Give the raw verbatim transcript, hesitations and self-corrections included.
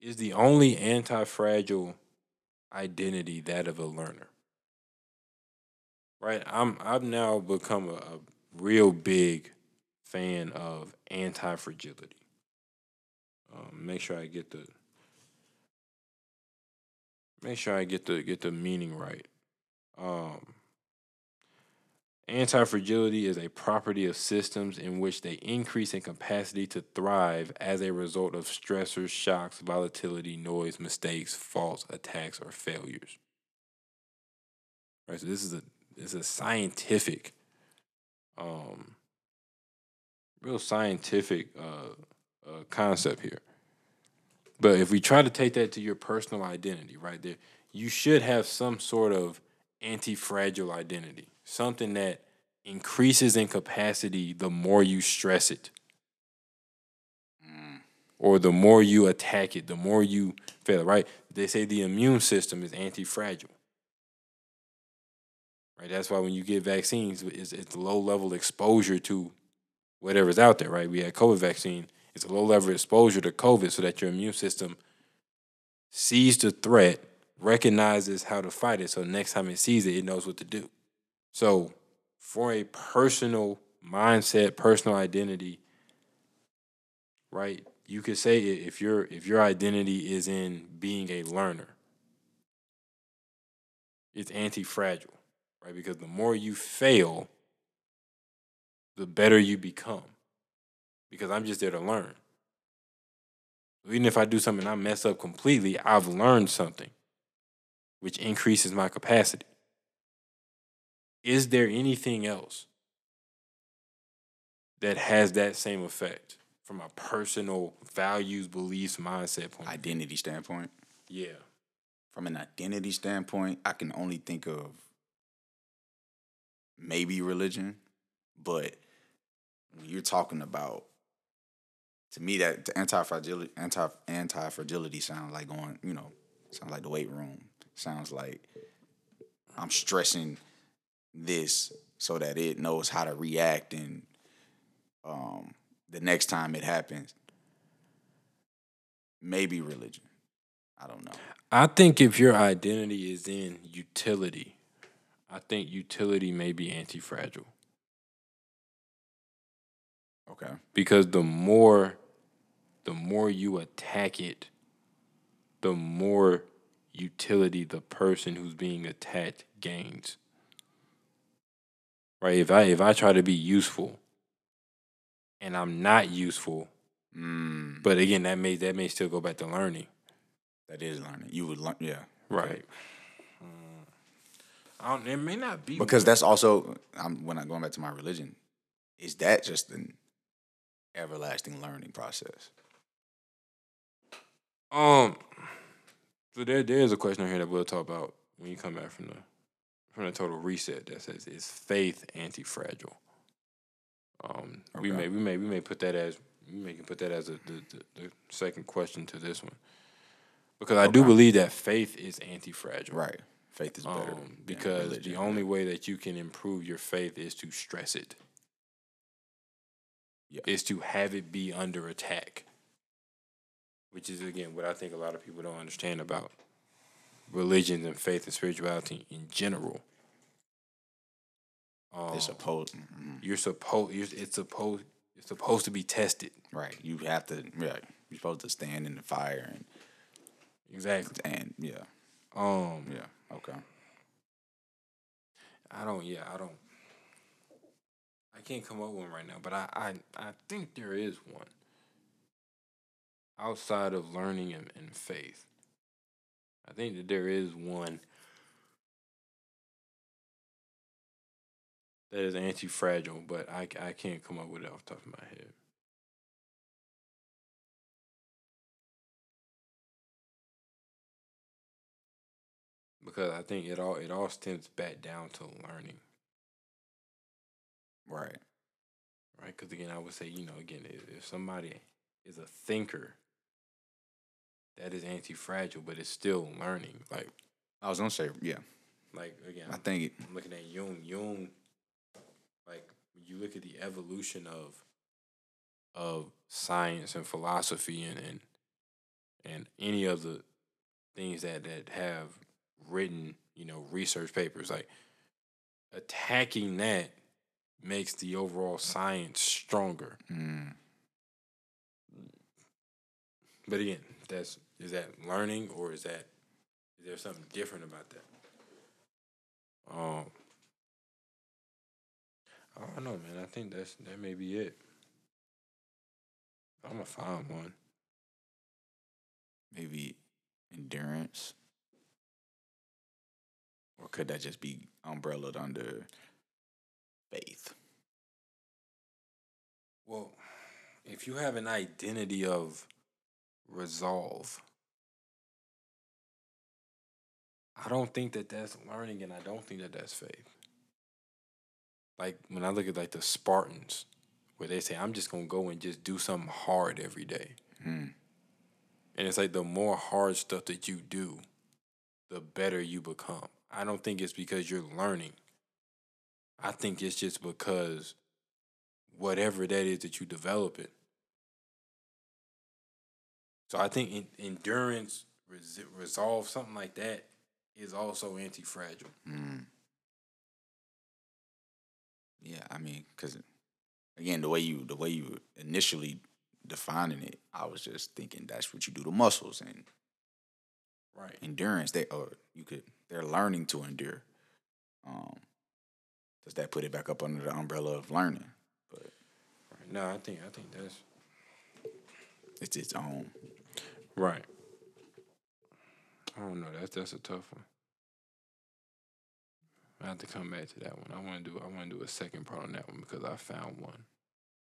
Is the only anti-fragile identity that of a learner? Right? I'm I've now become a, a real big fan of anti-fragility. Um, make sure I get the make sure I get the get the meaning right. Um, anti-fragility is a property of systems in which they increase in capacity to thrive as a result of stressors, shocks, volatility, noise, mistakes, faults, attacks, or failures. All right, so this is a it's a scientific, um, real scientific uh, uh, concept here. But if we try to take that to your personal identity, right there, you should have some sort of anti-fragile identity. Something that increases in capacity the more you stress it. Mm. Or the more you attack it, the more you fail it, right? They say the immune system is anti-fragile. Right? That's why when you get vaccines, it's, it's low-level exposure to whatever's out there, right? We had COVID vaccine. It's a low-level exposure to COVID so that your immune system sees the threat, recognizes how to fight it, so next time it sees it, it knows what to do. So for a personal mindset, personal identity, right, you could say if your if your identity is in being a learner, it's anti-fragile, right? Because the more you fail, the better you become. Because I'm just there to learn. Even if I do something and I mess up completely, I've learned something, which increases my capacity. Is there anything else that has that same effect from a personal values, beliefs, mindset point? Identity standpoint? Yeah. From an identity standpoint, I can only think of maybe religion, but when you're talking about, to me, that the anti-fragility, anti, anti-fragility sounds like going, you know, sounds like the weight room. Sounds like I'm stressing this so that it knows how to react and um, the next time it happens. Maybe religion. I don't know. I think if your identity is in utility, I think utility may be anti-fragile. Okay. Because the more, the more you attack it, the more utility the person who's being attacked gains. Right, if I if I try to be useful and I'm not useful, mm. but again, that may that may still go back to learning. That is learning. You would learn, yeah. Right. Um, I don't, it may not be because that's also I'm when I'm going back to my religion. Is that just an everlasting learning process? Um. So there there is a question on here that we'll talk about when you come back from the. From a total reset that says is faith anti-fragile. Um, okay. We may we may we may put that as we may put that as a, the, the the second question to this one, because okay. I do believe that faith is anti-fragile. Right, faith is better um, because religion, the only way that you can improve your faith is to stress it. Yeah. Is to have it be under attack, which is again what I think a lot of people don't understand about religions and faith and spirituality in general. Um, it's supposed. Mm-hmm. You're supposed. It's supposed. It's supposed to be tested. Right. You have to. Yeah. You're supposed to stand in the fire and. Exactly. And yeah. Um. Yeah. Okay. I don't. Yeah. I don't. I can't come up with one right now, but I. I. I think there is one. Outside of learning and, and faith. I think that there is one that is anti-fragile, but I, I can't come up with it off the top of my head. Because I think it all it all stems back down to learning. Right. Right, because again, I would say, you know, again, if, if somebody is a thinker, that is anti-fragile, but it's still learning. Like I was gonna say, yeah. Like again, I think it, I'm looking at Jung. Jung, like when you look at the evolution of of science and philosophy and, and and any of the things that, that have written, you know, research papers, like attacking that makes the overall science stronger. Mm. But again, that's is that learning or is that is there something different about that? Um, I don't know, man. I think that's that may be it. I'm gonna find one. Maybe endurance, or could that just be umbrellaed under faith? Well, if you have an identity of resolve, I don't think that that's learning, and I don't think that that's faith. Like when I look at like the Spartans, where they say, "I'm just gonna go and just do something hard every day." Hmm. And it's like the more hard stuff that you do, the better you become. I don't think it's because you're learning. I think it's just because whatever that is that you develop it. So I think in, endurance, res- resolve, something like that is also anti-fragile. Mm. Yeah, I mean, because again, the way you the way you initially defining it, I was just thinking that's what you do to muscles and right endurance. They or you could they're learning to endure. Um, does that put it back up under the umbrella of learning? But right. No, I think I think that's it's its own. Right. I don't know. That's that's a tough one. I have to come back to that one. I want to do I want to do a second part on that one because I found one.